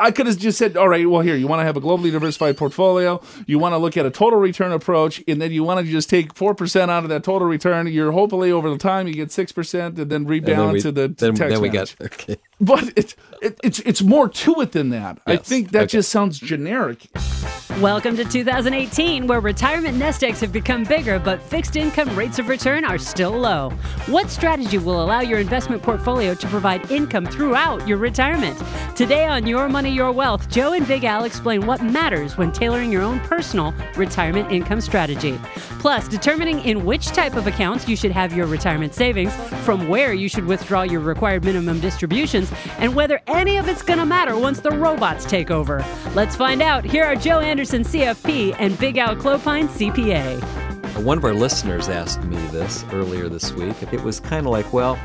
I could have just said, all right, well, here, you want to have a globally diversified portfolio, you want to look at a total return approach, and then you want to just take 4% out of that total return. You're hopefully over the time you get 6% and then rebalance to the tax then we got, okay. But it's more to it than that. Yes. I think that just sounds generic. Welcome to 2018, where retirement nest eggs have become bigger, but fixed income rates of return are still low. What strategy will allow your investment portfolio to provide income throughout your retirement? Today on Your Money, Your Wealth, Joe and Big Al explain what matters when tailoring your own personal retirement income strategy. Plus, determining in which type of accounts you should have your retirement savings, from where you should withdraw your required minimum distributions, and whether any of it's going to matter once the robots take over. Let's find out. Here are Joe Anderson, CFP, and Big Al Clopine, CPA. One of our listeners asked me this earlier this week. It was kind of like, well,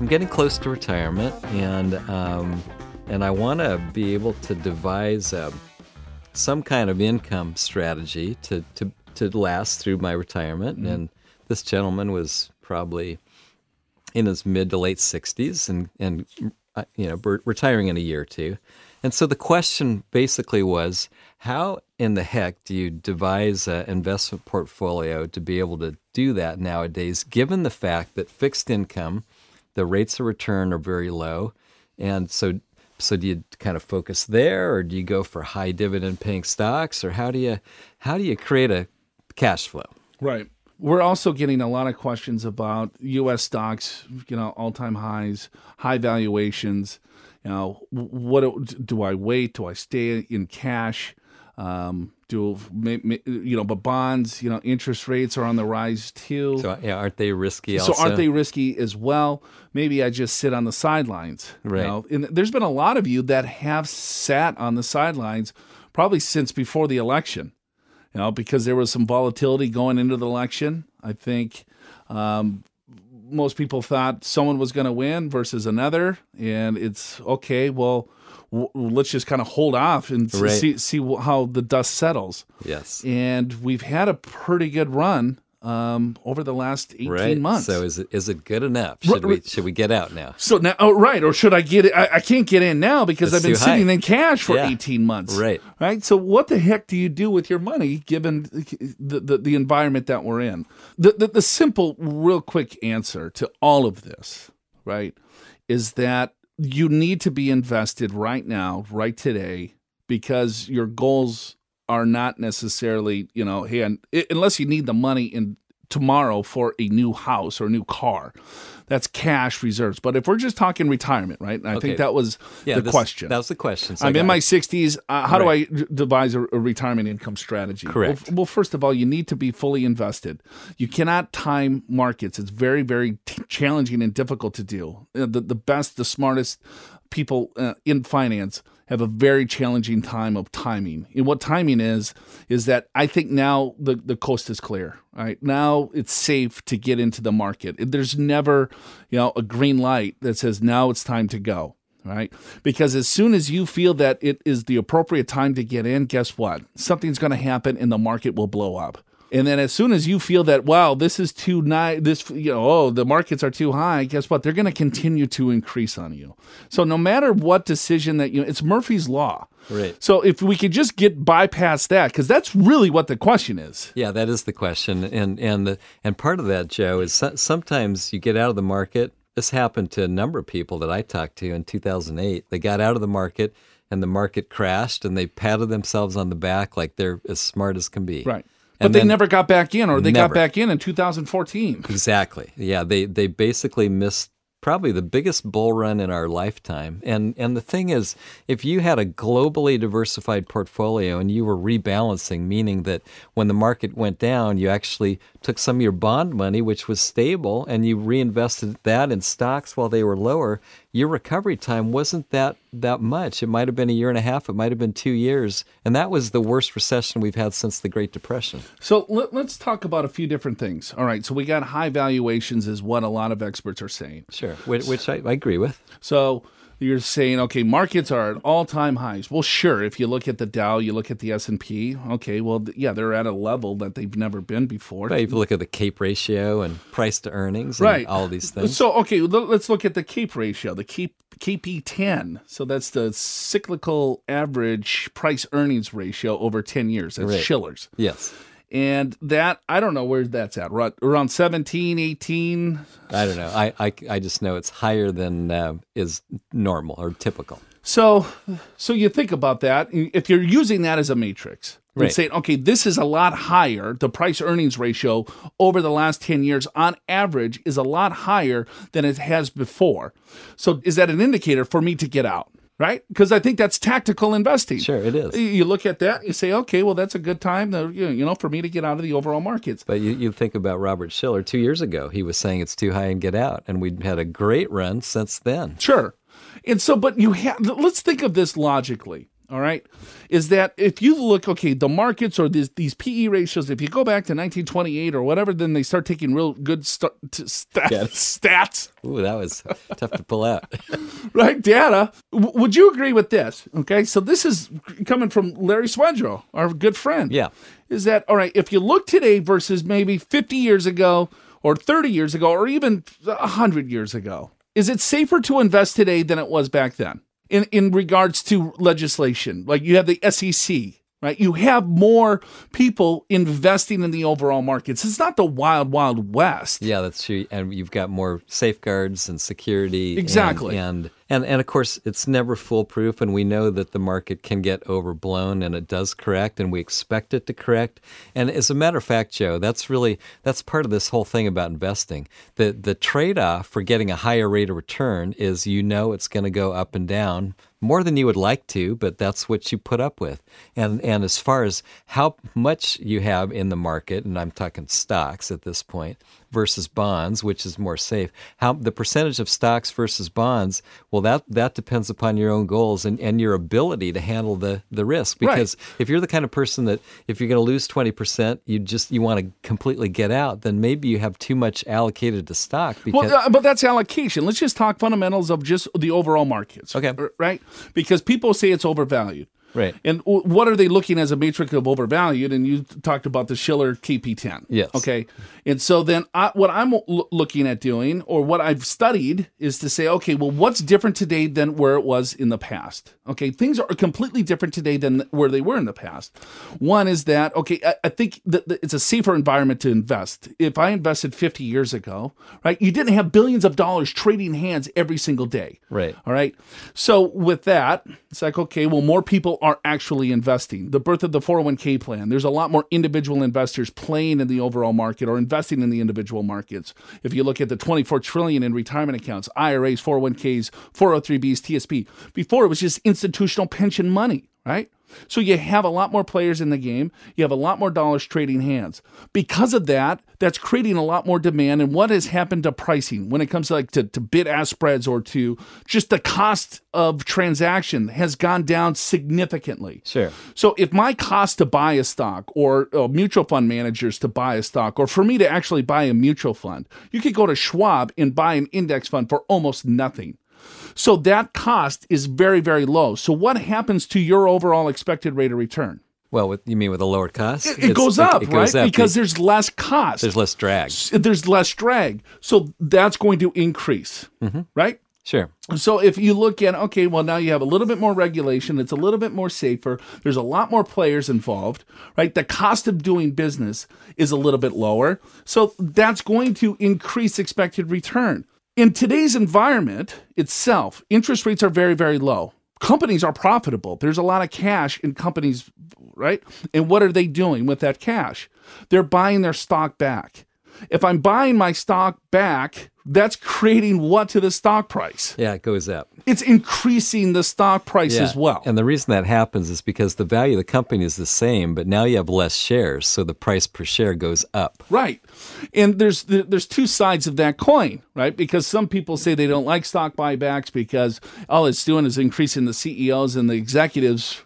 I'm getting close to retirement, and I want to be able to devise some kind of income strategy to last through my retirement. Mm-hmm. And this gentleman was probably in his mid to late 60s and retiring in a year or two. And so the question basically was, how in the heck do you devise an investment portfolio to be able to do that nowadays, given the fact that fixed income, the rates of return are very low, and so do you kind of focus there, or do you go for high dividend paying stocks, or how do you create a cash flow? Right. We're also getting a lot of questions about U.S. stocks, all-time highs, high valuations. What do I wait? Do I stay in cash? But bonds, interest rates are on the rise too. So aren't they risky also? So aren't they risky as well? Maybe I just sit on the sidelines. Right. And there's been a lot of you that have sat on the sidelines probably since before the election, because there was some volatility going into the election. I think most people thought someone was going to win versus another, and it's okay, well, let's just kind of hold off and see how the dust settles. Yes. And we've had a pretty good run over the last 18 months. So is it good enough? Should we get out now? So now, or should I get it? I can't get in now because I've been sitting in cash for 18 months. Right. So what the heck do you do with your money given the environment that we're in? The simple, real quick answer to all of this, right, is that you need to be invested right now, right today, because your goals are not necessarily, unless you need the money in tomorrow for a new house or a new car. That's cash reserves. But if we're just talking retirement, right? And I think that was the question. That was the question. So I'm in my 60s. How do I devise a retirement income strategy? Correct. Well, first of all, you need to be fully invested. You cannot time markets. It's very, very challenging and difficult to do. The best, the smartest people in finance have a very challenging time of timing. And what timing is that I think now the coast is clear. Right? Now it's safe to get into the market. There's never, a green light that says now it's time to go. Right? Because as soon as you feel that it is the appropriate time to get in, guess what? Something's going to happen and the market will blow up. And then as soon as you feel that, wow, this is too high, the markets are too high, guess what? They're going to continue to increase on you. So no matter what decision that it's Murphy's Law. Right. So if we could just bypass that, because that's really what the question is. Yeah, that is the question. And part of that, Joe, is sometimes you get out of the market. This happened to a number of people that I talked to in 2008. They got out of the market and the market crashed and they patted themselves on the back like they're as smart as can be. Right. But they never got back in, or they got back in 2014. Exactly. Yeah, they basically missed probably the biggest bull run in our lifetime. And the thing is, if you had a globally diversified portfolio and you were rebalancing, meaning that when the market went down, you actually took some of your bond money, which was stable, and you reinvested that in stocks while they were lower, your recovery time wasn't that much. It might have been a year and a half. It might have been 2 years. And that was the worst recession we've had since the Great Depression. So let's talk about a few different things. All right. So we got high valuations is what a lot of experts are saying. Sure. Which I agree with. So you're saying, okay, markets are at all-time highs. Well, sure. If you look at the Dow, you look at the S&P. Okay. Well, yeah, they're at a level that they've never been before. Right. If you look at the CAPE ratio and price to earnings and all these things. So, okay, let's look at the CAPE ratio. The CAPE KP10. So that's the cyclical average price earnings ratio over 10 years. That's right. Schiller's. Yes. And that, I don't know where that's at. Around 17, 18? I don't know. I just know it's higher than is normal or typical. So you think about that. If you're using that as a matrix, right, and saying, okay, this is a lot higher, the price-earnings ratio over the last 10 years on average is a lot higher than it has before. So is that an indicator for me to get out, right? Because I think that's tactical investing. Sure, it is. You look at that, you say, okay, well, that's a good time to, for me to get out of the overall markets. But you think about Robert Schiller 2 years ago. He was saying it's too high and get out, and we've had a great run since then. Sure. And so, but let's think of this logically, all right? Is that if you look, okay, the markets or these PE ratios, if you go back to 1928 or whatever, then they start taking real good stats. Ooh, that was tough to pull out. Right, data. Would you agree with this? Okay, so this is coming from Larry Swedro, our good friend. Yeah. Is that, all right, if you look today versus maybe 50 years ago or 30 years ago or even 100 years ago, is it safer to invest today than it was back then in regards to legislation? Like you have the SEC, right? You have more people investing in the overall markets. It's not the wild, wild west. Yeah, that's true. And you've got more safeguards and security. Exactly. And of course, it's never foolproof. And we know that the market can get overblown, and it does correct, and we expect it to correct. And as a matter of fact, Joe, that's part of this whole thing about investing. The trade-off for getting a higher rate of return is it's going to go up and down more than you would like to, but that's what you put up with. And as far as how much you have in the market, and I'm talking stocks at this point, versus bonds, which is more safe, how the percentage of stocks versus bonds, well, that depends upon your own goals and your ability to handle the risk. Because right, if you're the kind of person that if you're going to lose 20%, you want to completely get out, then maybe you have too much allocated to stock. Because... Well, but that's allocation. Let's just talk fundamentals of just the overall markets. Okay. Right? Because people say it's overvalued. Right. And what are they looking as a matrix of overvalued? And you talked about the Schiller KP10. Yes. Okay. And so then what I'm looking at doing, or what I've studied, is to say, okay, well, what's different today than where it was in the past? Okay. Things are completely different today than where they were in the past. One is that, okay, I think that it's a safer environment to invest. If I invested 50 years ago, right, you didn't have billions of dollars trading hands every single day. Right. All right. So with that, it's like, okay, well, more people are actually investing. The birth of the 401k plan. There's a lot more individual investors playing in the overall market or investing in the individual markets. If you look at the $24 trillion in retirement accounts, IRAs, 401ks, 403bs, TSP. Before, it was just institutional pension money, right? So you have a lot more players in the game. You have a lot more dollars trading hands. Because of that, that's creating a lot more demand. And what has happened to pricing when it comes to to bid-ask spreads or to just the cost of transaction has gone down significantly. Sure. So if my cost to buy a stock or mutual fund managers to buy a stock or for me to actually buy a mutual fund, you could go to Schwab and buy an index fund for almost nothing. So that cost is very, very low. So what happens to your overall expected rate of return? Well, you mean with a lower cost? It goes up, right? Goes up because there's less cost. There's less drag. So that's going to increase, mm-hmm, right? Sure. So if you look at, okay, well, now you have a little bit more regulation. It's a little bit more safer. There's a lot more players involved, right? The cost of doing business is a little bit lower. So that's going to increase expected return. In today's environment itself, interest rates are very, very low. Companies are profitable. There's a lot of cash in companies, right? And what are they doing with that cash? They're buying their stock back. If I'm buying my stock back, that's creating what to the stock price? Yeah, it goes up. It's increasing the stock price as well. And the reason that happens is because the value of the company is the same, but now you have less shares, so the price per share goes up. Right. And there's two sides of that coin, right? Because some people say they don't like stock buybacks because all it's doing is increasing the CEOs and the executives,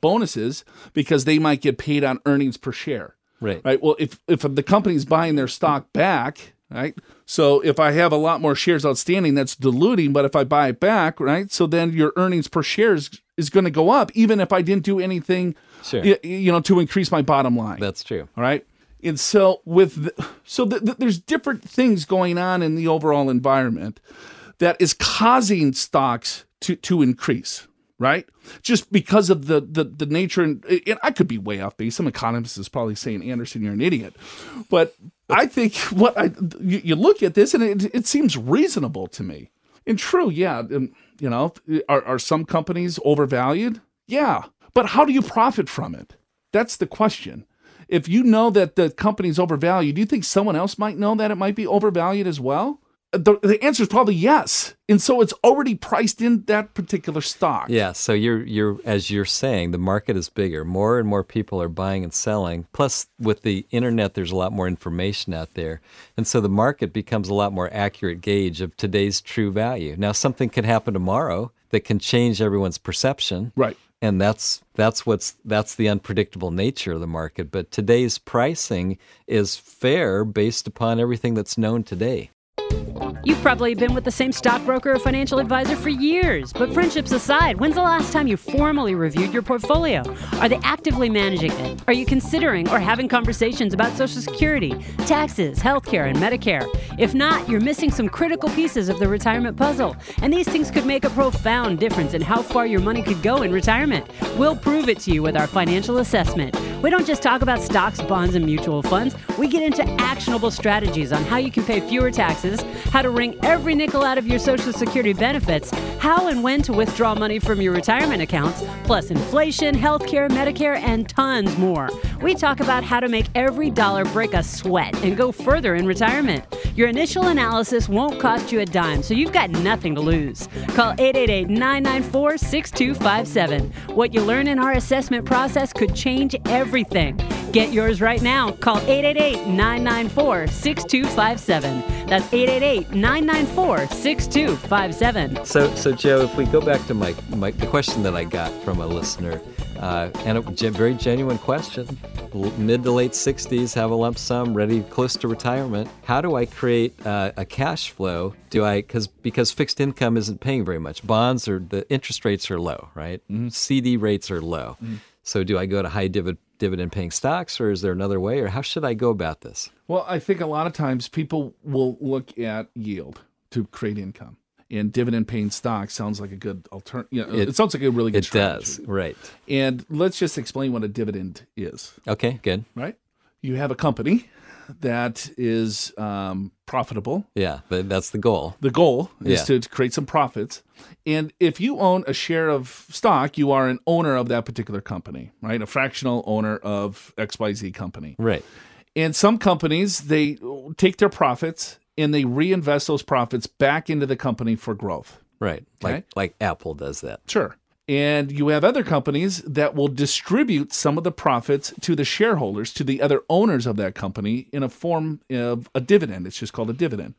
bonuses because they might get paid on earnings per share. Right. Well, if the company's buying their stock back, right? So if I have a lot more shares outstanding, that's diluting. But if I buy it back, right? So then your earnings per share is going to go up, even if I didn't do anything, sure, to increase my bottom line. That's true. All right. And so there's different things going on in the overall environment that is causing stocks to increase, right? Just because of the nature, and I could be way off base. Some economist is probably saying, Anderson, you're an idiot. But I think you look at this and it seems reasonable to me. And true, yeah, you know, are some companies overvalued? Yeah. But how do you profit from it? That's the question. If you know that the company's overvalued, do you think someone else might know that it might be overvalued as well? The answer is probably yes. And so it's already priced in that particular stock. Yeah, so you're as you're saying, the market is bigger. More and more people are buying and selling. Plus, with the internet, there's a lot more information out there. And so the market becomes a lot more accurate gauge of today's true value. Now, something could happen tomorrow that can change everyone's perception. Right. And that's the unpredictable nature of the market. But today's pricing is fair based upon everything that's known today. You've probably been with the same stockbroker or financial advisor for years. But friendships aside, when's the last time you formally reviewed your portfolio? Are they actively managing it? Are you considering or having conversations about Social Security, taxes, healthcare, and Medicare? If not, you're missing some critical pieces of the retirement puzzle. And these things could make a profound difference in how far your money could go in retirement. We'll prove it to you with our financial assessment. We don't just talk about stocks, bonds, and mutual funds. We get into actionable strategies on how you can pay fewer taxes, how to wring every nickel out of your Social Security benefits, how and when to withdraw money from your retirement accounts, plus inflation, healthcare, Medicare, and tons more. We talk about how to make every dollar break a sweat and go further in retirement. Your initial analysis won't cost you a dime, so you've got nothing to lose. Call 888-994-6257. What you learn in our assessment process could change everything. Get yours right now. Call 888-994-6257. That's 888-994-6257. So Joe, if we go back to Mike, the question that I got from a listener, and a very genuine question, mid to late 60s, have a lump sum, ready, close to retirement. How do I create a cash flow? Because fixed income isn't paying very much. Bonds, or the interest rates are low, right? Mm-hmm. CD rates are low. Mm-hmm. So do I go to high dividend paying stocks, or is there another way, or how should I go about this? Well, I think a lot of times people will look at yield to create income, and dividend paying stocks sounds like a good alternative. You know, it sounds like a really good strategy. It does, right. And let's just explain what a dividend is. Okay, good. Right? You have a company that is profitable. Yeah, that's the goal. The goal is to create some profits. And if you own a share of stock, you are an owner of that particular company, right? A fractional owner of XYZ company. Right. And some companies, they take their profits and they reinvest those profits back into the company for growth. Right. Okay? Like Apple does that. Sure. And you have other companies that will distribute some of the profits to the shareholders, to the other owners of that company, in a form of a dividend. It's just called a dividend.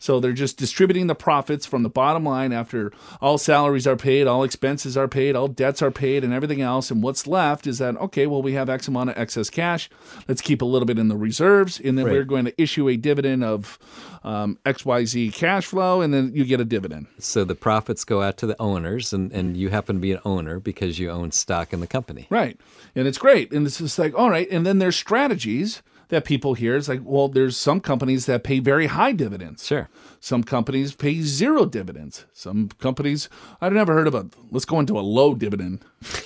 So they're just distributing the profits from the bottom line after all salaries are paid, all expenses are paid, all debts are paid, and everything else. And what's left is that, okay, well, we have X amount of excess cash. Let's keep a little bit in the reserves. And then we're going to issue a dividend of XYZ cash flow, and then you get a dividend. So the profits go out to the owners, and you happen to be an owner because you own stock in the company. Right. And it's great. And it's just like, all right. And then there's strategies that people hear. It's like, well, there's some companies that pay very high dividends. Sure. Some companies pay zero dividends. Some companies, I've never heard of a, let's go into a low dividend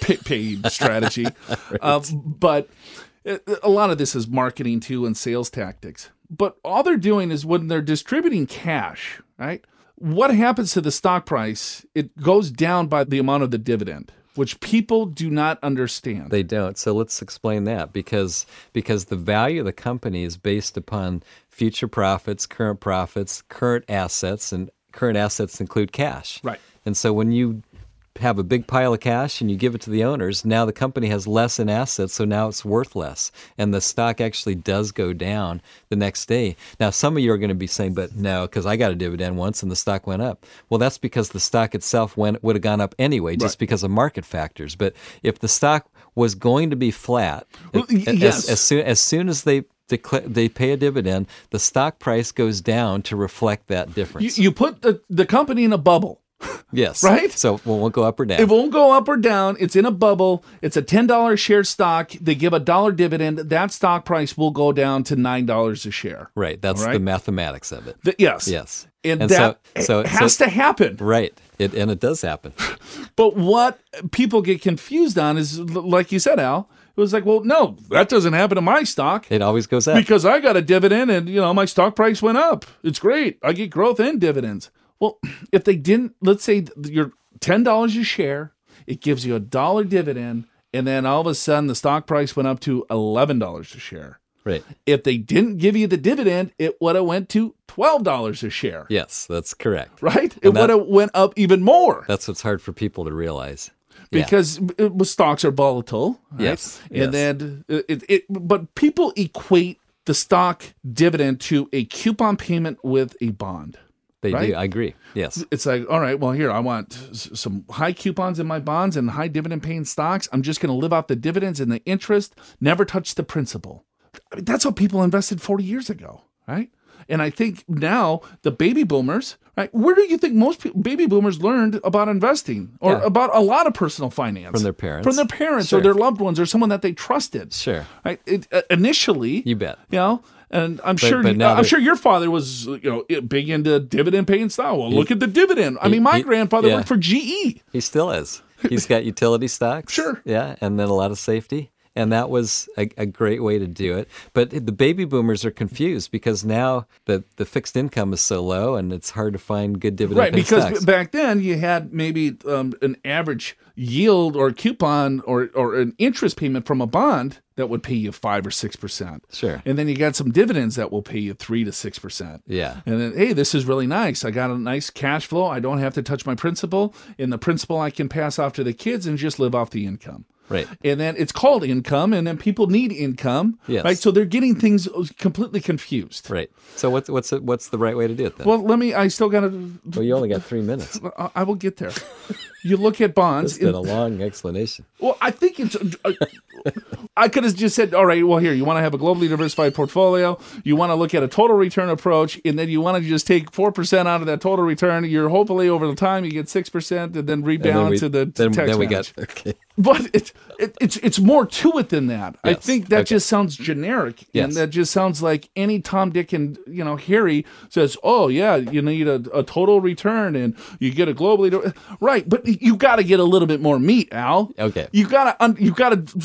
pay strategy. Right. But a lot of this is marketing too and sales tactics. But all they're doing is when they're distributing cash, right? What happens to the stock price? It goes down by the amount of the dividend, which people do not understand. They don't. So let's explain that, because the value of the company is based upon future profits, current assets, and current assets include cash. Right. And so when you have a big pile of cash and you give it to the owners, now the company has less in assets, so now it's worth less. And the stock actually does go down the next day. Now, some of you are going to be saying, but no, because I got a dividend once and the stock went up. Well, that's because the stock itself would have gone up anyway, just because of market factors. But if the stock was going to be flat, as soon as they pay a dividend, the stock price goes down to reflect that difference. You put the company in a bubble. Yes. Right? So it won't go up or down. It won't go up or down. It's in a bubble. It's a $10 share stock. They give a $1 dividend. That stock price will go down to $9 a share. Right. That's the mathematics of it. Yes. Yes. And that has to happen. Right. And it does happen. But what people get confused on is, like you said, Al, it was like, well, no, that doesn't happen to my stock. It always goes up. Because I got a dividend and, you know, my stock price went up. It's great. I get growth and dividends. Well, if they didn't, let's say you're $10 a share, it gives you a $1 dividend, and then all of a sudden the stock price went up to $11 a share. Right. If they didn't give you the dividend, it would have went to $12 a share. Yes, that's correct. Right? It would have went up even more. That's what's hard for people to realize. Because stocks are volatile. Right? Yes. And then, but people equate the stock dividend to a coupon payment with a bond. They do. I agree. Yes. It's like, all right, well, here, I want some high coupons in my bonds and high dividend paying stocks. I'm just going to live off the dividends and the interest, never touch the principal. I mean, that's how people invested 40 years ago, right? And I think now the baby boomers, right? Where do you think most baby boomers learned about investing or about a lot of personal finance? From their parents. From their parents or their loved ones or someone that they trusted. Sure. Right? Initially. You bet. You know? And I'm sure your father was, you know, big into dividend paying style. Well, look at the dividend. My grandfather worked for GE. He still is. He's got utility stocks. Sure. Yeah, and then a lot of safety. And that was a great way to do it. But the baby boomers are confused because now the fixed income is so low and it's hard to find good dividend paying stocks. Right, because back then you had maybe an average yield or coupon or an interest payment from a bond that would pay you 5 or 6%. Sure. And then you got some dividends that will pay you 3 to 6%. Yeah. And then, hey, this is really nice. I got a nice cash flow. I don't have to touch my principal. And the principal I can pass off to the kids and just live off the income. Right. And then it's called income, and then people need income. Yes. Right? So they're getting things completely confused. Right. So what's the right way to do it then? Well, I still got to... Well, you only got 3 minutes. I will get there. You look at bonds. It's been a long explanation. Well, I think it's... I could have just said, all right, well, here, you want to have a globally diversified portfolio. You want to look at a total return approach, and then you want to just take 4% out of that total return. You're hopefully over the time you get 6% and then rebalance to the tax match. Then we got... Okay. But it's more to it than that. Yes. I think that just sounds generic, and that just sounds like any Tom, Dick, and Harry says, "Oh yeah, you need a total return, and you get a globally right." But you got to get a little bit more meat, Al. Okay, you got to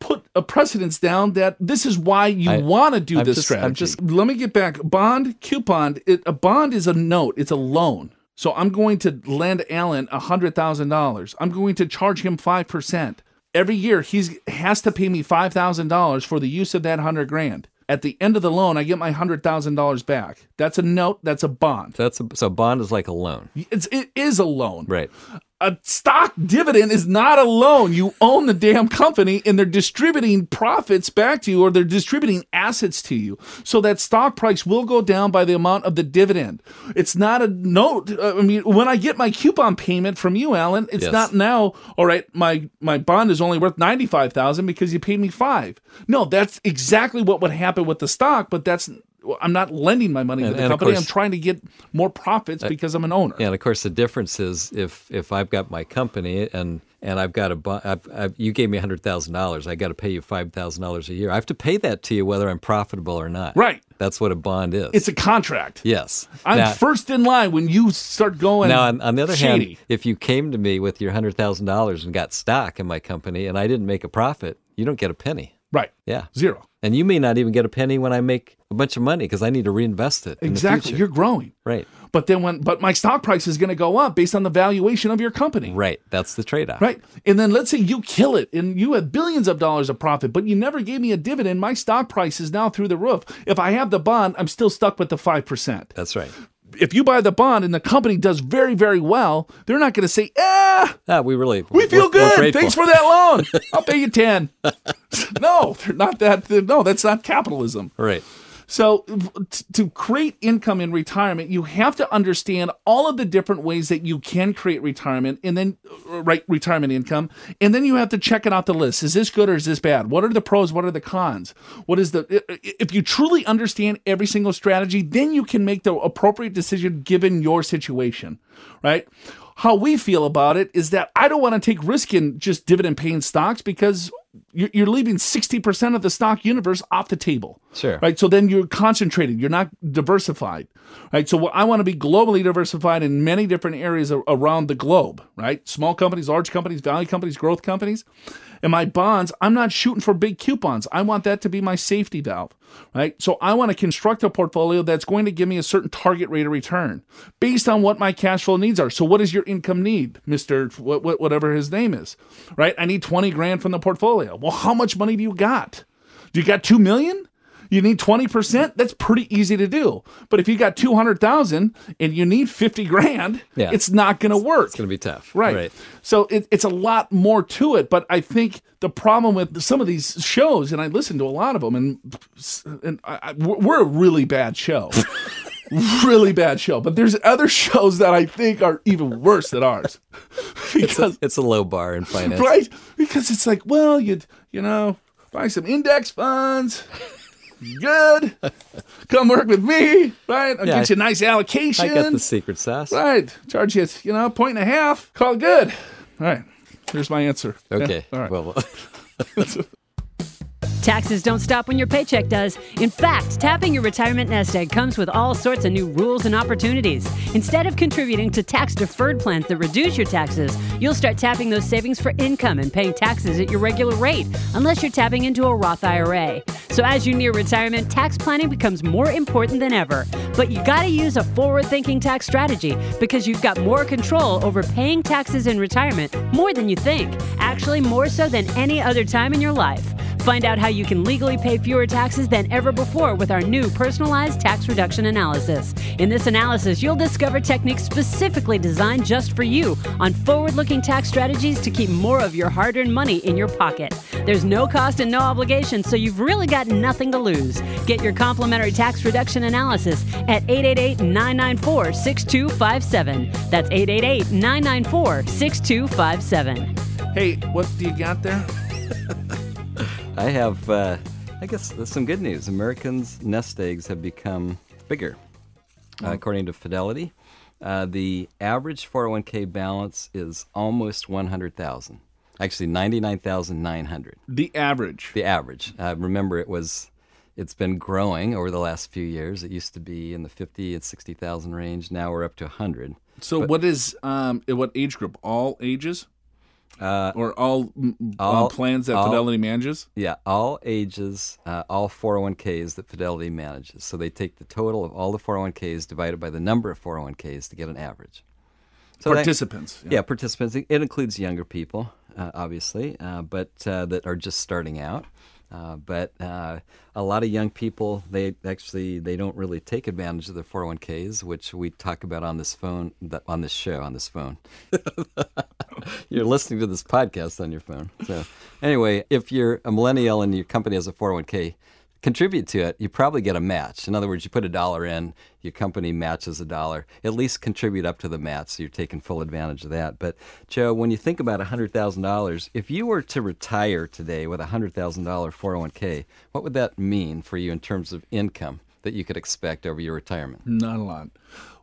put a precedence down that this is why you want to do this strategy. Let me get back. Bond, coupon. A bond is a note. It's a loan. So I'm going to lend Alan $100,000. I'm going to charge him 5%. Every year, he has to pay me $5,000 for the use of that $100,000. At the end of the loan, I get my $100,000 back. That's a note. That's a bond. So bond is like a loan. It is a loan. Right. A stock dividend is not a loan. You own the damn company, and they're distributing profits back to you, or they're distributing assets to you. So that stock price will go down by the amount of the dividend. It's not a note. When I get my coupon payment from you, Alan, it's not now, all right, my bond is only worth $95,000 because you paid me $5,000. No, that's exactly what would happen with the stock, but that's... I'm not lending my money to the company. I'm trying to get more profits because I'm an owner. And of course, the difference is if I've got my company and I've got you gave me $100,000, I got to pay you $5,000 a year. I have to pay that to you whether I'm profitable or not. Right. That's what a bond is. It's a contract. Yes. I'm first in line when you start going. Now, on the other hand, if you came to me with your $100,000 and got stock in my company and I didn't make a profit, you don't get a penny. Right. Yeah. Zero. And you may not even get a penny when I make a bunch of money because I need to reinvest it. Exactly. You're growing. Right. But then but my stock price is going to go up based on the valuation of your company. Right. That's the trade-off. Right. And then let's say you kill it and you have billions of dollars of profit, but you never gave me a dividend. My stock price is now through the roof. If I have the bond, I'm still stuck with the 5%. That's right. If you buy the bond and the company does very, very well, they're not going to say, we feel good. Thanks for that loan. I'll pay you 10. No, they're not that. No, that's not capitalism. Right. So to create income in retirement, you have to understand all of the different ways that you can create retirement and then retirement income. And then you have to check it off the list. Is this good or is this bad? What are the pros? What are the cons? If you truly understand every single strategy, then you can make the appropriate decision given your situation, right? how we feel about it is that I don't want to take risk in just dividend-paying stocks because you're leaving 60% of the stock universe off the table. Sure. Right? So then you're concentrated. You're not diversified. Right? So I want to be globally diversified in many different areas around the globe, right? Small companies, large companies, value companies, growth companies. And my bonds, I'm not shooting for big coupons. I want that to be my safety valve, right? So I want to construct a portfolio that's going to give me a certain target rate of return based on what my cash flow needs are. So what is your income need, Mr. Whatever his name is, right? I need 20 grand from the portfolio. Well, how much money do you got? Do you got 2 million? You need 20%? That's pretty easy to do. But if you got 200,000 and you need 50 grand, it's not going to work. It's going to be tough. Right. So it's a lot more to it. But I think the problem with some of these shows, and I listen to a lot of them, and we're a really bad show. Really bad show. But there's other shows that I think are even worse than ours. Because it's a low bar in finance. Right? Because it's like, well, you know, buy some index funds. Good. Come work with me, right? I'll get you a nice allocation. I got the secret sauce. Right. Charge you, 1.5 points. Call it good. All right. Here's my answer. Okay. Yeah? All right. Well. Taxes don't stop when your paycheck does. In fact, tapping your retirement nest egg comes with all sorts of new rules and opportunities. Instead of contributing to tax-deferred plans that reduce your taxes, you'll start tapping those savings for income and paying taxes at your regular rate, unless you're tapping into a Roth IRA. So as you near retirement, tax planning becomes more important than ever. But you gotta use a forward-thinking tax strategy because you've got more control over paying taxes in retirement, more than you think, actually more so than any other time in your life. Find out how you can legally pay fewer taxes than ever before with our new personalized tax reduction analysis. In this analysis, you'll discover techniques specifically designed just for you on forward-looking tax strategies to keep more of your hard-earned money in your pocket. There's no cost and no obligation, so you've really got nothing to lose. Get your complimentary tax reduction analysis at 888-994-6257. That's 888-994-6257. Hey, what do you got there? I have, I guess, some good news. Americans' nest eggs have become bigger. According to Fidelity, the average 401k balance is almost $100,000. Actually, $99,900. The average. Remember, it's been growing over the last few years. It used to be in the 50 and 60,000 range. Now we're up to 100. So, but, what is what age group? All ages? Or all plans that Fidelity manages? Yeah, all ages, all 401ks that Fidelity manages. So they take the total of all the 401ks divided by the number of 401ks to get an average. So participants. Participants. It includes younger people, obviously, but that are just starting out. But a lot of young people, they don't really take advantage of their 401ks, which we talk about on this show. You're listening to this podcast on your phone. So anyway, if you're a millennial and your company has a 401k, contribute to it. You probably get a match. In other words, you put $1 in, your company matches $1. At least contribute up to the match, so you're taking full advantage of that. But Joe, when you think about $100,000, if you were to retire today with $100,000 401k, what would that mean for you in terms of income that you could expect over your retirement? Not a lot.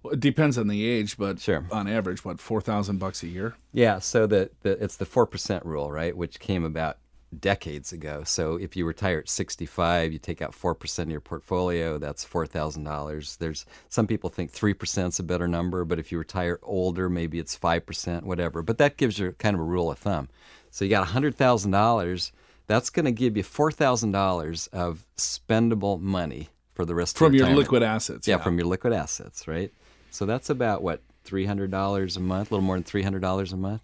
Well, it depends on the age, but sure. On average, what, $4,000 a year? Yeah. So it's the 4% rule, right? Which came about decades ago. So if you retire at 65, you take out 4% of your portfolio, that's $4,000. There's some people think 3% is a better number, but if you retire older, maybe it's 5%, whatever. But that gives you kind of a rule of thumb. So you got $100,000, that's going to give you $4,000 of spendable money for the rest of your retirement. From your liquid assets. Yeah, from your liquid assets, right? So that's about, what, $300 a month, a little more than $300 a month?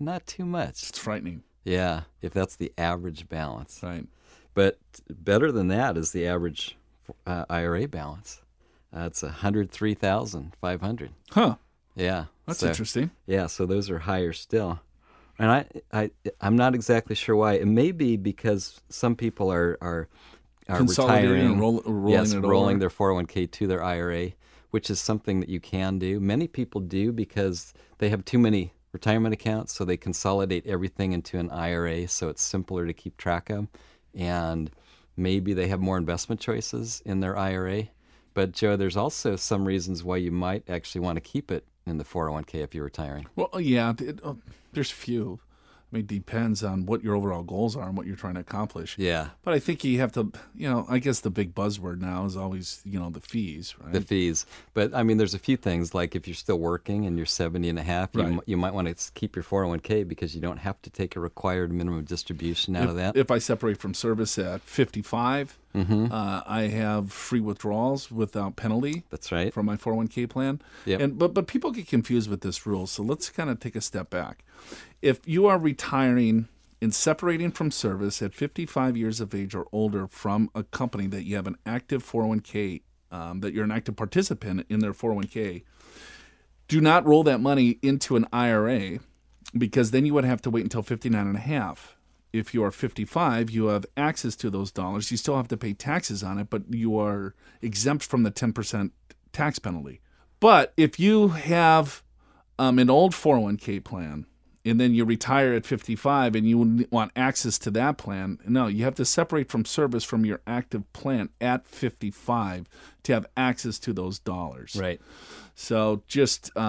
Not too much. It's frightening. Yeah, if that's the average balance. Right. But better than that is the average IRA balance. It's $103,500. Huh. Yeah. That's interesting. Yeah, so those are higher still. And I'm not exactly sure why. It may be because some people are retiring and rolling their 401k to their IRA, which is something that you can do. Many people do because they have too many retirement accounts, so they consolidate everything into an IRA, so it's simpler to keep track of. And maybe they have more investment choices in their IRA. But Joe, there's also some reasons why you might actually want to keep it in the 401k if you're retiring? Well, yeah, there's few. I mean, it depends on what your overall goals are and what you're trying to accomplish. Yeah. But I think you have to, you know, I guess the big buzzword now is always, you know, the fees, right? The fees. But, I mean, there's a few things, like if you're still working and you're 70 and a half, right, you might want to keep your 401k because you don't have to take a required minimum distribution out of that. If I separate from service at 55, mm-hmm, I have free withdrawals without penalty. That's right. From my 401k plan. Yep. And but people get confused with this rule, so let's kind of take a step back. If you are retiring and separating from service at 55 years of age or older from a company that you have an active 401k, that you're an active participant in their 401k, do not roll that money into an IRA, because then you would have to wait until 59 and a half. If you are 55, you have access to those dollars. You still have to pay taxes on it, but you are exempt from the 10% tax penalty. But if you have an old 401k plan, and then you retire at 55 and you want access to that plan, no, you have to separate from service from your active plan at 55 to have access to those dollars. Right. So just so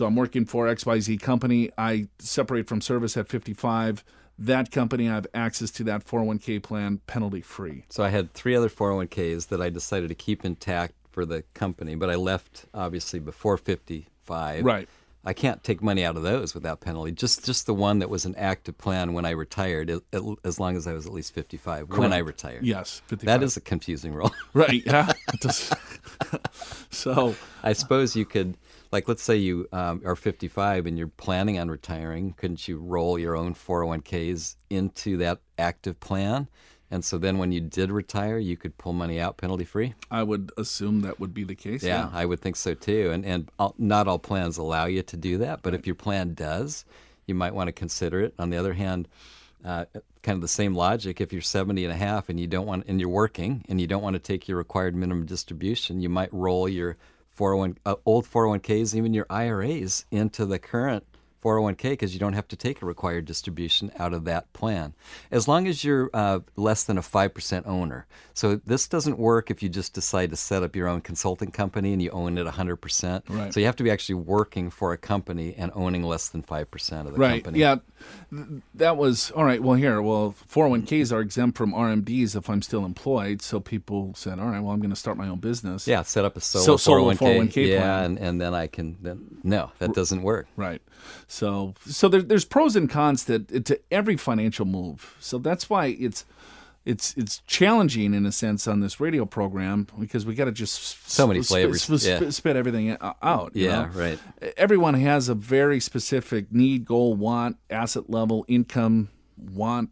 I'm working for XYZ company. I separate from service at 55. That company, I have access to that 401k plan penalty-free. So I had three other 401ks that I decided to keep intact for the company, but I left, obviously, before 55. Right. I can't take money out of those without penalty. Just the one that was an active plan when I retired, as long as I was at least 55. Correct. When I retired. Yes, 55. That is a confusing rule. Right, yeah. So I suppose you could, like, let's say you are 55 and you're planning on retiring. Couldn't you roll your own 401ks into that active plan? And so then when you did retire, you could pull money out penalty-free? I would assume that would be the case. Yeah, I would think so too. And not all plans allow you to do that, but right, if your plan does, you might want to consider it. On the other hand, kind of the same logic, if you're 70 and a half and you don't want, and you're working and you don't want to take your required minimum distribution, you might roll your old 401ks, even your IRAs, into the current 401k, because you don't have to take a required distribution out of that plan, as long as you're less than a 5% owner. So this doesn't work if you just decide to set up your own consulting company and you own it 100%. Right. So you have to be actually working for a company and owning less than 5% of the right company. Right, yeah. That was, all right, well, 401ks are exempt from RMDs if I'm still employed. So people said, all right, well, I'm going to start my own business. Yeah, set up a solo 401k plan. Yeah, and then I can, no, that doesn't work. Right. So there's pros and cons to every financial move. So that's why it's challenging in a sense on this radio program, because we got to just spit everything out. Yeah, you know? Right. Everyone has a very specific need, goal, want, asset level, income, want.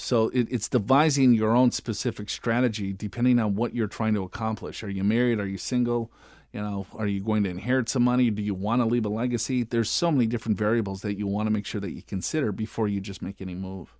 So it's devising your own specific strategy depending on what you're trying to accomplish. Are you married? Are you single? You know, are you going to inherit some money? Do you want to leave a legacy? There's so many different variables that you want to make sure that you consider before you just make any move.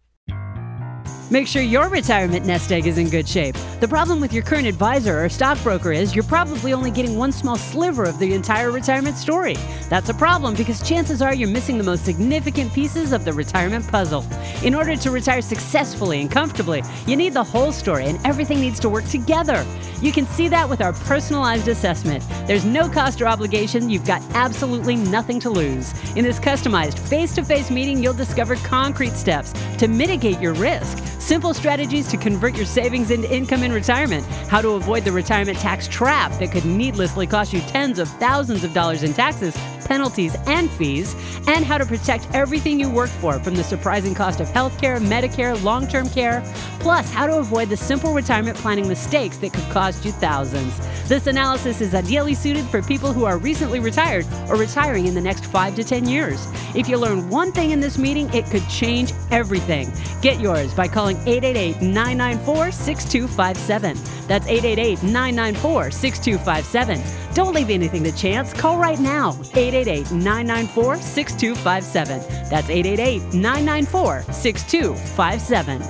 Make sure your retirement nest egg is in good shape. The problem with your current advisor or stockbroker is you're probably only getting one small sliver of the entire retirement story. That's a problem, because chances are you're missing the most significant pieces of the retirement puzzle. In order to retire successfully and comfortably, you need the whole story, and everything needs to work together. You can see that with our personalized assessment. There's no cost or obligation. You've got absolutely nothing to lose. In this customized face-to-face meeting, you'll discover concrete steps to mitigate your risk, simple strategies to convert your savings into income in retirement, how to avoid the retirement tax trap that could needlessly cost you tens of thousands of dollars in taxes, penalties, and fees, and how to protect everything you work for from the surprising cost of health care, Medicare, long-term care, plus how to avoid the simple retirement planning mistakes that could cost you thousands. This analysis is ideally suited for people who are recently retired or retiring in the next 5 to 10 years. If you learn one thing in this meeting, it could change everything. Get yours by calling 888-994-6257. That's 888-994-6257. Don't leave anything to chance. Call right now, 888-994-6257. That's 888-994-6257.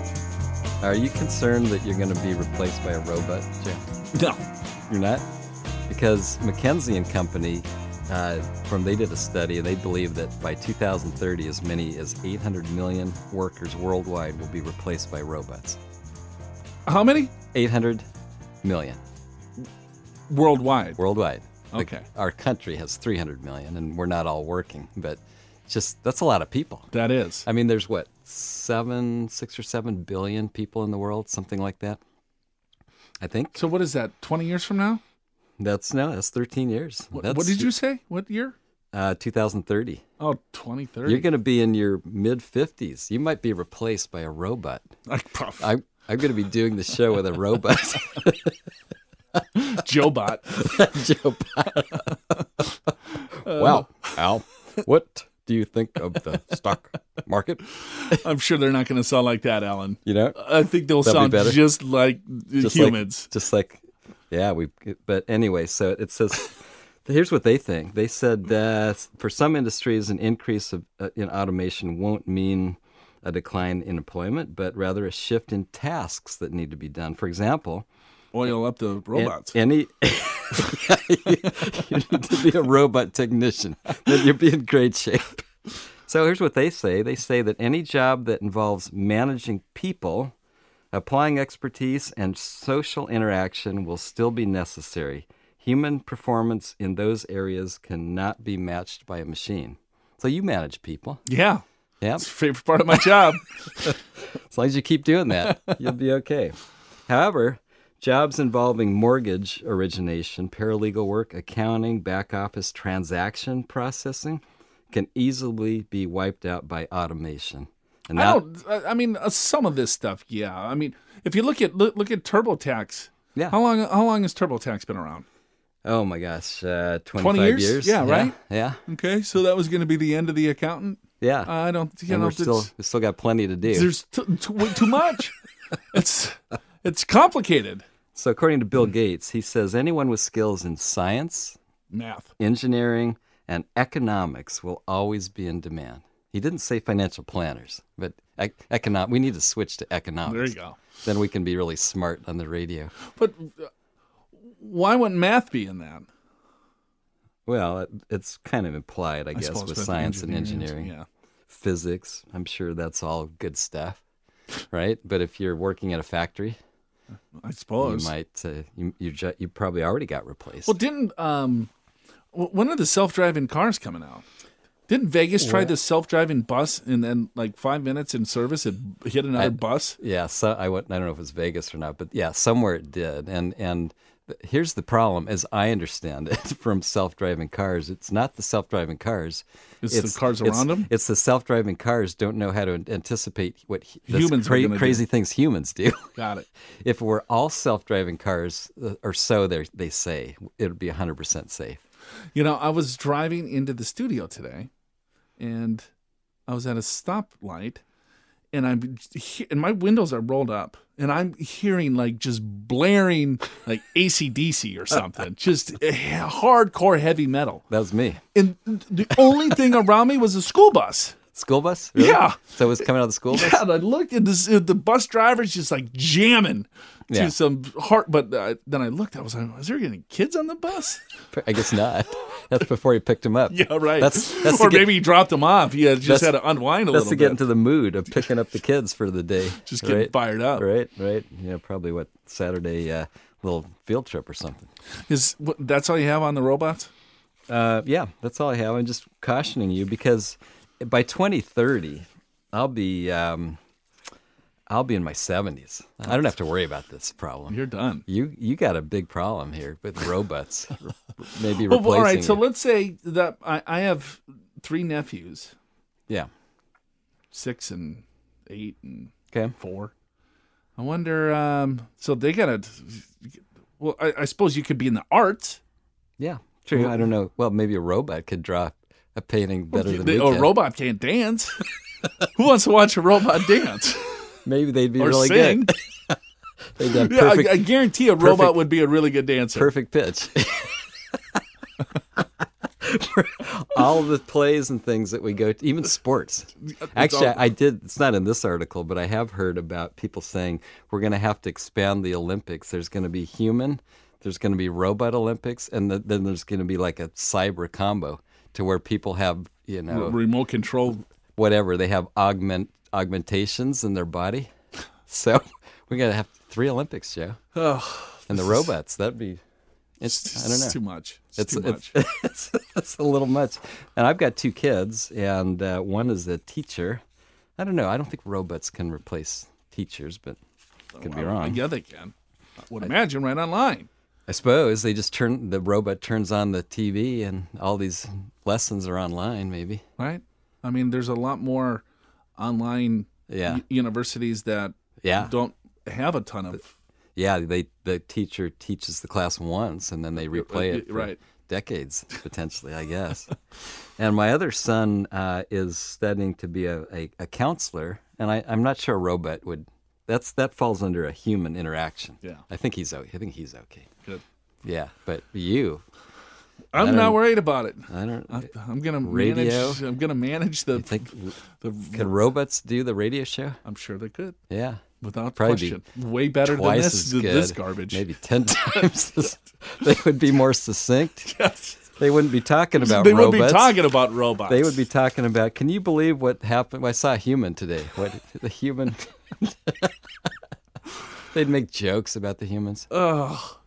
Are you concerned that you're going to be replaced by a robot, Jim? No. You're not? Because McKinsey and Company, they did a study, and they believe that by 2030, as many as 800 million workers worldwide will be replaced by robots. How many? 800 million. Worldwide. Okay. Our country has 300 million, and we're not all working, but just that's a lot of people. That is. I mean, there's what, 6 or 7 billion people in the world, something like that, I think. So what is that, 20 years from now? That's 13 years. What did you say? What year? 2030. Oh, 2030. You're going to be in your mid-50s. You might be replaced by a robot. I'm going to be doing the show with a robot. Joe Bot. Well, Al, what do you think of the stock market? I'm sure they're not going to sound like that, Alan. You know? I think they'll sound just like humans. But anyway, so it says, here's what they think. They said that for some industries, an increase in automation won't mean a decline in employment, but rather a shift in tasks that need to be done. For example, oil up the robots. You need to be a robot technician, then you'll be in great shape. So here's what they say. They say that any job that involves managing people, applying expertise, and social interaction will still be necessary. Human performance in those areas cannot be matched by a machine. So you manage people. Yeah. Yeah. It's the favorite part of my job. As long as you keep doing that, you'll be okay. However, jobs involving mortgage origination, paralegal work, accounting, back office transaction processing can easily be wiped out by automation. And some of this stuff, yeah. I mean, if you look at TurboTax, yeah. How long has TurboTax been around? Oh my gosh, 25 years? Yeah, right? Yeah. Okay, so that was going to be the end of the accountant? Yeah. I don't, you know, we still got plenty to do. There's too much. It's complicated. So according to Bill Gates, he says anyone with skills in science, math, engineering, and economics will always be in demand. He didn't say financial planners, but we need to switch to economics. There you go. Then we can be really smart on the radio. But why wouldn't math be in that? Well, it's kind of implied, I guess, with science and engineering. Yeah. Physics, I'm sure that's all good stuff, right? But if you're working at a factory, I suppose you might. You probably already got replaced. Well, didn't when are the self-driving cars coming out? Didn't Vegas try this self-driving bus, and then like 5 minutes in service, it hit another bus? Yeah, so I don't know if it was Vegas or not, but yeah, somewhere it did. And here's the problem, as I understand it, from self-driving cars. It's not the self-driving cars. It's the cars around them? It's the self-driving cars don't know how to anticipate what humans crazy things humans do. Got it. If it were all self-driving cars, or so they say, it would be 100% safe. You know, I was driving into the studio today. And I was at a stoplight, and my windows are rolled up, and I'm hearing like just blaring like AC/DC or something, just hardcore heavy metal. That was me. And the only thing around me was a school bus. School bus? Really? Yeah. So it was coming out of the school bus? Yeah, and I looked, and the bus driver's just like jamming to some heart. But then I looked, I was like, is there any kids on the bus? I guess not. That's before he picked them up. Yeah, right. That's or maybe he dropped them off. He just had to unwind a little bit. That's to get into the mood of picking up the kids for the day. Just getting fired up. Right. Yeah, probably Saturday, little field trip or something. That's all you have on the robots? Yeah, that's all I have. I'm just cautioning you because by 2030, I'll be in my 70s. I don't have to worry about this problem. You're done. You got a big problem here with robots, maybe replacing. Well, all right. So let's say that I have 3 nephews. Yeah, 6 and 8 and 4. I wonder. So they gotta. Well, I suppose you could be in the arts. Yeah, true. I don't know. Well, maybe a robot could draw a painting better than we can. A robot can't dance. Who wants to watch a robot dance? Maybe they'd be really sing. Good. They'd have perfect, I guarantee a robot would be a really good dancer. Perfect pitch. All of the plays and things that we go to, even sports. Actually, I did. It's not in this article, but I have heard about people saying we're going to have to expand the Olympics. There's going to be human. There's going to be robot Olympics, and then there's going to be like a cyber combo, to where people have, you know, remote control, whatever. They have augmentations in their body. So we're going to have 3 Olympics, Joe. Oh, and the robots, that'd be It's I don't know. It's too much. It's a little much. And I've got two kids, and one is a teacher. I don't know. I don't think robots can replace teachers, but could be wrong. Yeah, they can. I would imagine right online. I suppose they just the robot turns on the TV, and all these lessons are online, maybe. Right. I mean, there's a lot more online universities that don't have a ton of. Yeah, the teacher teaches the class once, and then they replay it for decades, potentially, I guess. And my other son is studying to be a counselor, and I'm not sure a robot would. That falls under a human interaction. Yeah, I think he's okay. Good. Yeah, but you. I'm not worried about it. I'm going to manage. I'm going to manage the. Can robots do the radio show? I'm sure they could. Yeah, without question. Way better than this garbage. Maybe 10 times. They would be more succinct. Yes. They wouldn't be talking about robots. They would be talking about robots. They would be talking about. Can you believe what happened? I saw a human today. What the human? They'd make jokes about the humans. Oh.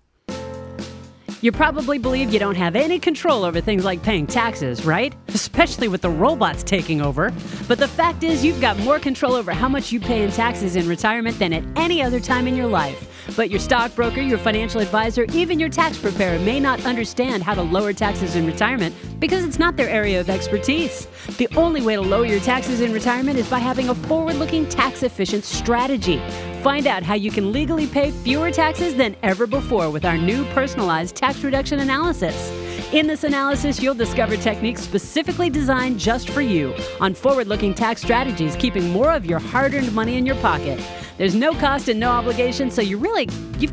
You probably believe you don't have any control over things like paying taxes, right? Especially with the robots taking over. But the fact is, you've got more control over how much you pay in taxes in retirement than at any other time in your life. But your stockbroker, your financial advisor, even your tax preparer may not understand how to lower taxes in retirement because it's not their area of expertise. The only way to lower your taxes in retirement is by having a forward-looking, tax-efficient strategy. Find out how you can legally pay fewer taxes than ever before with our new personalized tax reduction analysis. In this analysis, you'll discover techniques specifically designed just for you on forward-looking tax strategies, keeping more of your hard-earned money in your pocket. There's no cost and no obligation, so you've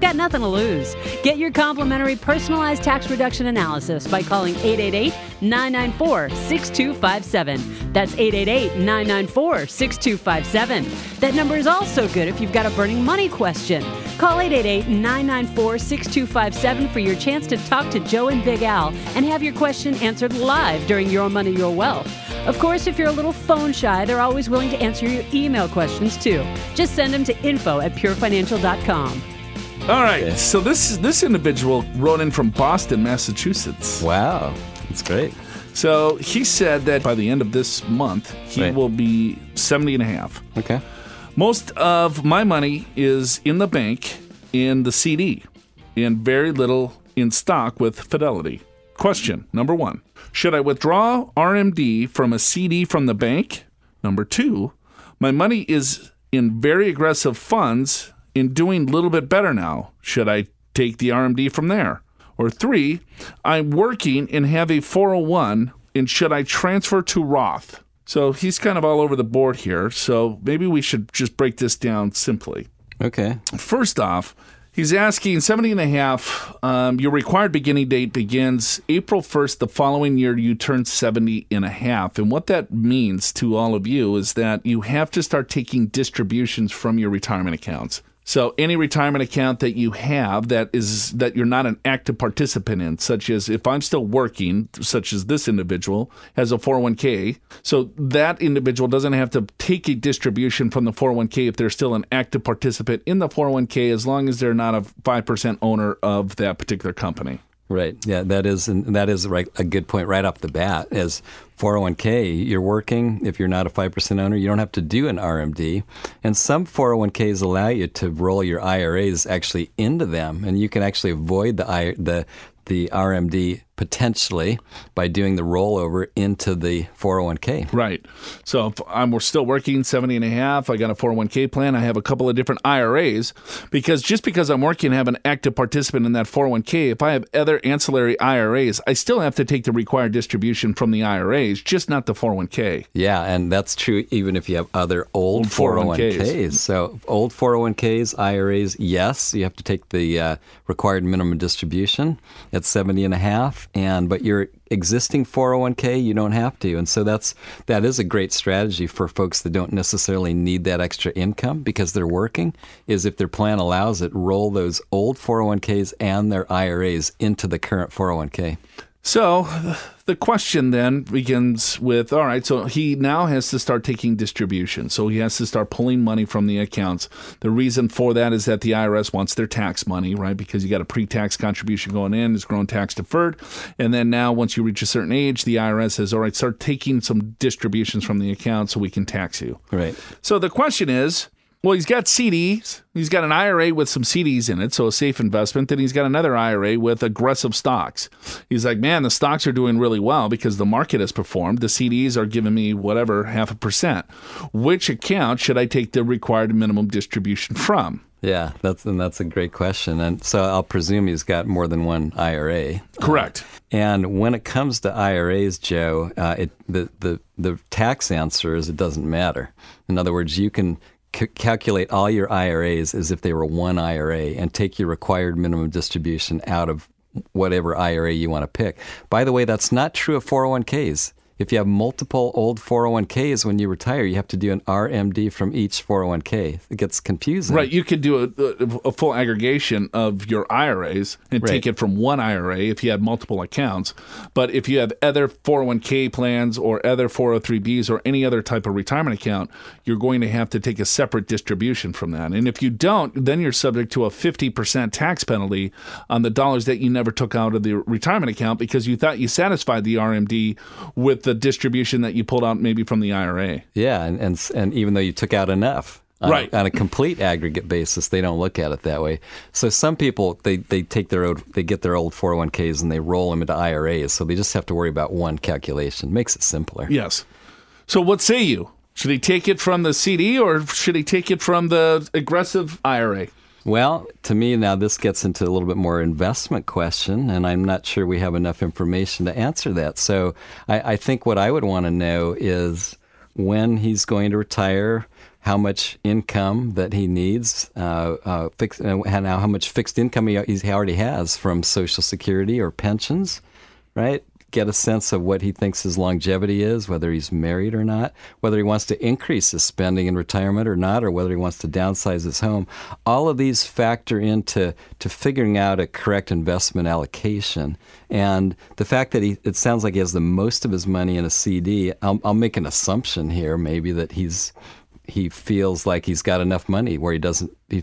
got nothing to lose. Get your complimentary personalized tax reduction analysis by calling 888-994-6257. That's 888-994-6257. That number is also good if you've got a burning money question. Call 888-994-6257 for your chance to talk to Joe and Big Al and have your question answered live during Your Money, Your Wealth. Of course, if you're a little phone shy, they're always willing to answer your email questions, too. Just send them to info@purefinancial.com. All right. Okay. So this individual wrote in from Boston, Massachusetts. Wow. That's great. So he said that by the end of this month, he will be 70 and a half. Okay. Most of my money is in the bank, in the CD, and very little in stock with Fidelity. Question number 1, should I withdraw RMD from a CD from the bank? Number 2, my money is in very aggressive funds and doing a little bit better now. Should I take the RMD from there? Or 3, I'm working and have a 401, and should I transfer to Roth? So he's kind of all over the board here, so maybe we should just break this down simply. Okay. First off, he's asking 70 and a half, your required beginning date begins April 1st, the following year you turn 70 and a half. And what that means to all of you is that you have to start taking distributions from your retirement accounts. So any retirement account that you have that you're not an active participant in, such as if I'm still working, such as this individual has a 401k, so that individual doesn't have to take a distribution from the 401k if they're still an active participant in the 401k, as long as they're not a 5% owner of that particular company. Right. Yeah, that is right, a good point right off the bat. As 401k, you're working. If you're not a 5% owner, you don't have to do an RMD. And some 401ks allow you to roll your IRAs actually into them, and you can actually avoid the RMD potentially by doing the rollover into the 401k. Right. So if we're still working 70 and a half, I got a 401k plan, I have a couple of different IRAs, because I'm working and have an active participant in that 401k, if I have other ancillary IRAs, I still have to take the required distribution from the IRAs, just not the 401k. Yeah, and that's true even if you have other old 401ks. So old 401ks, IRAs, yes, you have to take the required minimum distribution at 70 and a half. But your existing 401k, you don't have to. And so that is a great strategy for folks that don't necessarily need that extra income because they're working, is if their plan allows it, roll those old 401ks and their IRAs into the current 401k. So the question then begins with, all right, so he now has to start taking distributions. So he has to start pulling money from the accounts. The reason for that is that the IRS wants their tax money, right? Because you got a pre-tax contribution going in, it's grown tax deferred. And then now once you reach a certain age, the IRS says, all right, start taking some distributions from the account so we can tax you. Right. So the question is, well, he's got CDs. He's got an IRA with some CDs in it, so a safe investment. Then he's got another IRA with aggressive stocks. He's like, man, the stocks are doing really well because the market has performed. The CDs are giving me whatever, 0.5%. Which account should I take the required minimum distribution from? Yeah, that's a great question. And so I'll presume he's got more than one IRA. Correct. And when it comes to IRAs, Joe, the tax answer is it doesn't matter. In other words, you can calculate all your IRAs as if they were one IRA and take your required minimum distribution out of whatever IRA you want to pick. By the way, that's not true of 401ks. If you have multiple old 401ks when you retire, you have to do an RMD from each 401k. It gets confusing. Right. You could do a full aggregation of your IRAs and take it from one IRA if you have multiple accounts. But if you have other 401k plans or other 403Bs or any other type of retirement account, you're going to have to take a separate distribution from that. And if you don't, then you're subject to a 50% tax penalty on the dollars that you never took out of the retirement account because you thought you satisfied the RMD with the distribution that you pulled out maybe from the IRA. Yeah, and even though you took out enough on a complete aggregate basis, they don't look at it that way. So some people they get their old 401ks and they roll them into IRAs, so they just have to worry about one calculation. Makes it simpler. Yes. So what say you? Should he take it from the CD or should he take it from the aggressive IRA? Well, to me, now this gets into a little bit more investment question, and I'm not sure we have enough information to answer that. So I think what I would want to know is when he's going to retire, how much income that he needs, and how much fixed income he already has from Social Security or pensions, right? Get a sense of what he thinks his longevity is, whether he's married or not, whether he wants to increase his spending in retirement or not, or whether he wants to downsize his home. All of these factor into figuring out a correct investment allocation. And the fact that it sounds like he has the most of his money in a CD, I'll make an assumption here, maybe that he feels like he's got enough money where he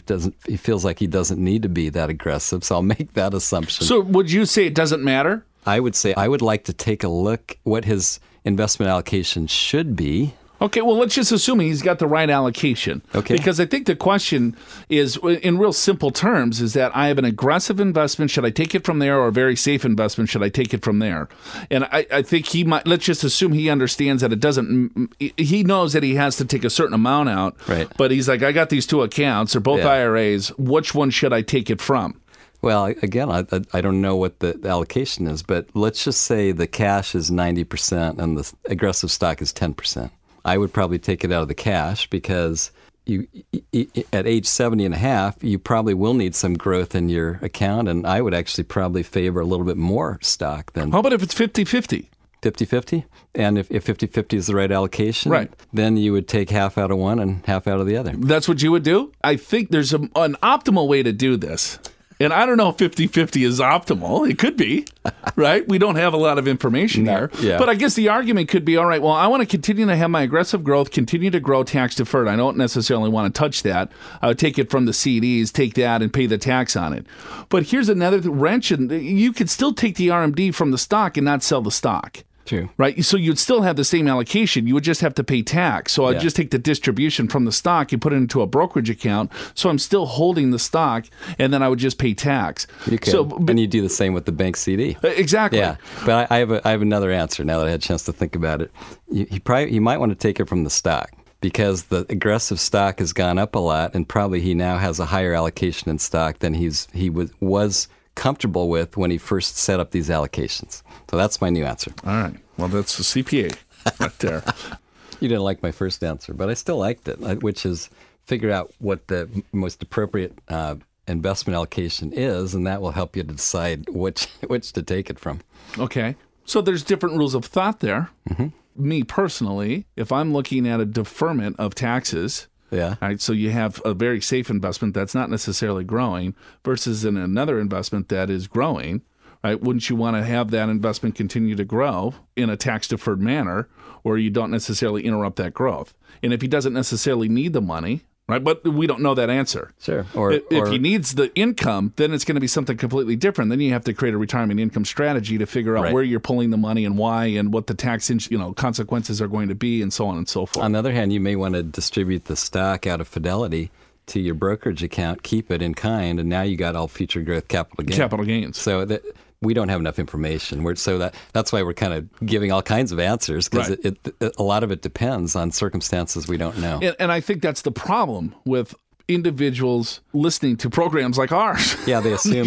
feels like he doesn't need to be that aggressive. So I'll make that assumption. So would you say it doesn't matter? I would say I would like to take a look what his investment allocation should be. Okay, well, let's just assume he's got the right allocation. Okay. Because I think the question is, in real simple terms, is that I have an aggressive investment, should I take it from there, or a very safe investment, should I take it from there? And I think he might, let's just assume he understands that it doesn't, he knows that he has to take a certain amount out, right. But he's like, I got these two accounts, they're both IRAs, which one should I take it from? Well, again, I don't know what the allocation is, but let's just say the cash is 90% and the aggressive stock is 10%. I would probably take it out of the cash because at age 70 and a half, you probably will need some growth in your account, and I would actually probably favor a little bit more stock than... How about if it's 50-50? 50-50? And if 50-50 is the right allocation, then you would take half out of one and half out of the other. That's what you would do? I think there's an optimal way to do this. And I don't know if 50-50 is optimal. It could be, right? We don't have a lot of information there. Yeah. But I guess the argument could be, all right, well, I want to continue to have my aggressive growth, continue to grow tax deferred. I don't necessarily want to touch that. I would take it from the CDs, take that, and pay the tax on it. But here's another wrench. And you could still take the RMD from the stock and not sell the stock. True. Right? So you'd still have the same allocation. You would just have to pay tax. So I'd just take the distribution from the stock and put it into a brokerage account. So I'm still holding the stock, and then I would just pay tax. You could. So, and you do the same with the bank CD. Exactly. Yeah. But I have another answer now that I had a chance to think about it. He might want to take it from the stock because the aggressive stock has gone up a lot, and probably he now has a higher allocation in stock than he was comfortable with when he first set up these allocations. So that's my new answer. All right. Well, that's the CPA right there. You didn't like my first answer, but I still liked it, which is figure out what the most appropriate investment allocation is, and that will help you to decide which to take it from. Okay. So there's different rules of thought there. Mm-hmm. Me personally, if I'm looking at a deferment of taxes, yeah. All right, so you have a very safe investment that's not necessarily growing versus another investment that is growing, right? Wouldn't you want to have that investment continue to grow in a tax-deferred manner where you don't necessarily interrupt that growth? And if he doesn't necessarily need the money, right? But we don't know that answer. Sure. Or if he needs the income, then it's going to be something completely different. Then you have to create a retirement income strategy to figure out where you're pulling the money and why and what the tax consequences are going to be and so on and so forth. On the other hand, you may want to distribute the stock out of Fidelity to your brokerage account, keep it in kind, and now you got all future growth capital gains. So that we don't have enough information. That's why we're kind of giving all kinds of answers, because a lot of it depends on circumstances we don't know. And I think that's the problem with individuals listening to programs like ours. Yeah, they assume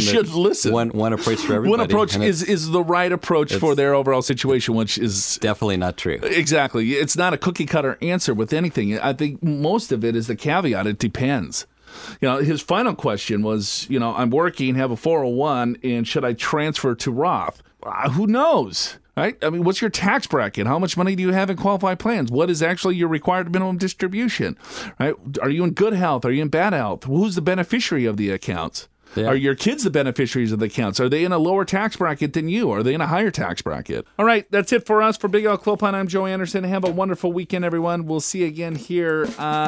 one approach for everybody. One approach is the right approach for their overall situation, which is definitely not true. Exactly. It's not a cookie cutter answer with anything. I think most of it is the caveat. It depends. His final question was, I'm working, have a 401, and should I transfer to Roth? Who knows, right? I mean, what's your tax bracket? How much money do you have in qualified plans? What is actually your required minimum distribution, right? Are you in good health? Are you in bad health? Who's the beneficiary of the accounts? Yeah. Are your kids the beneficiaries of the accounts? Are they in a lower tax bracket than you? Are they in a higher tax bracket? All right, that's it for us. For Big Al Clopine, I'm Joe Anderson. Have a wonderful weekend, everyone. We'll see you again here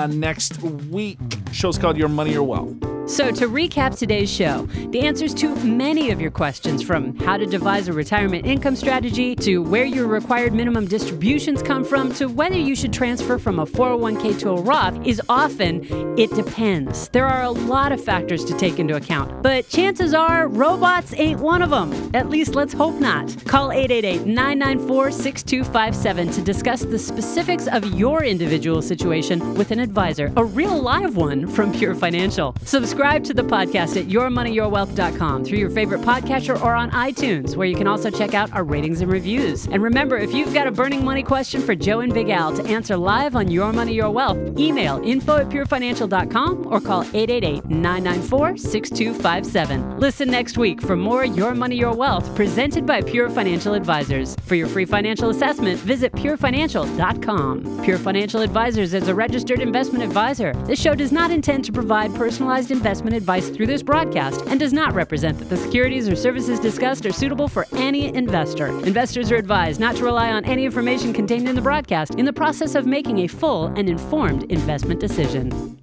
next week. Show's called Your Money, Your Wealth. So to recap today's show, the answers to many of your questions, from how to devise a retirement income strategy, to where your required minimum distributions come from, to whether you should transfer from a 401k to a Roth, is often, it depends. There are a lot of factors to take into account, but chances are robots ain't one of them. At least let's hope not. Call 888-994-6257 to discuss the specifics of your individual situation with an advisor, a real live one from Pure Financial. Subscribe to the podcast at yourmoneyyourwealth.com through your favorite podcatcher or on iTunes, where you can also check out our ratings and reviews. And remember, if you've got a burning money question for Joe and Big Al to answer live on Your Money, Your Wealth, email info@purefinancial.com or call 888-994-6257. Listen next week for more Your Money, Your Wealth, presented by Pure Financial Advisors. For your free financial assessment, visit purefinancial.com. Pure Financial Advisors is a registered investment advisor. This show does not intend to provide personalized investment advice through this broadcast and does not represent that the securities or services discussed are suitable for any investor. Investors are advised not to rely on any information contained in the broadcast in the process of making a full and informed investment decision.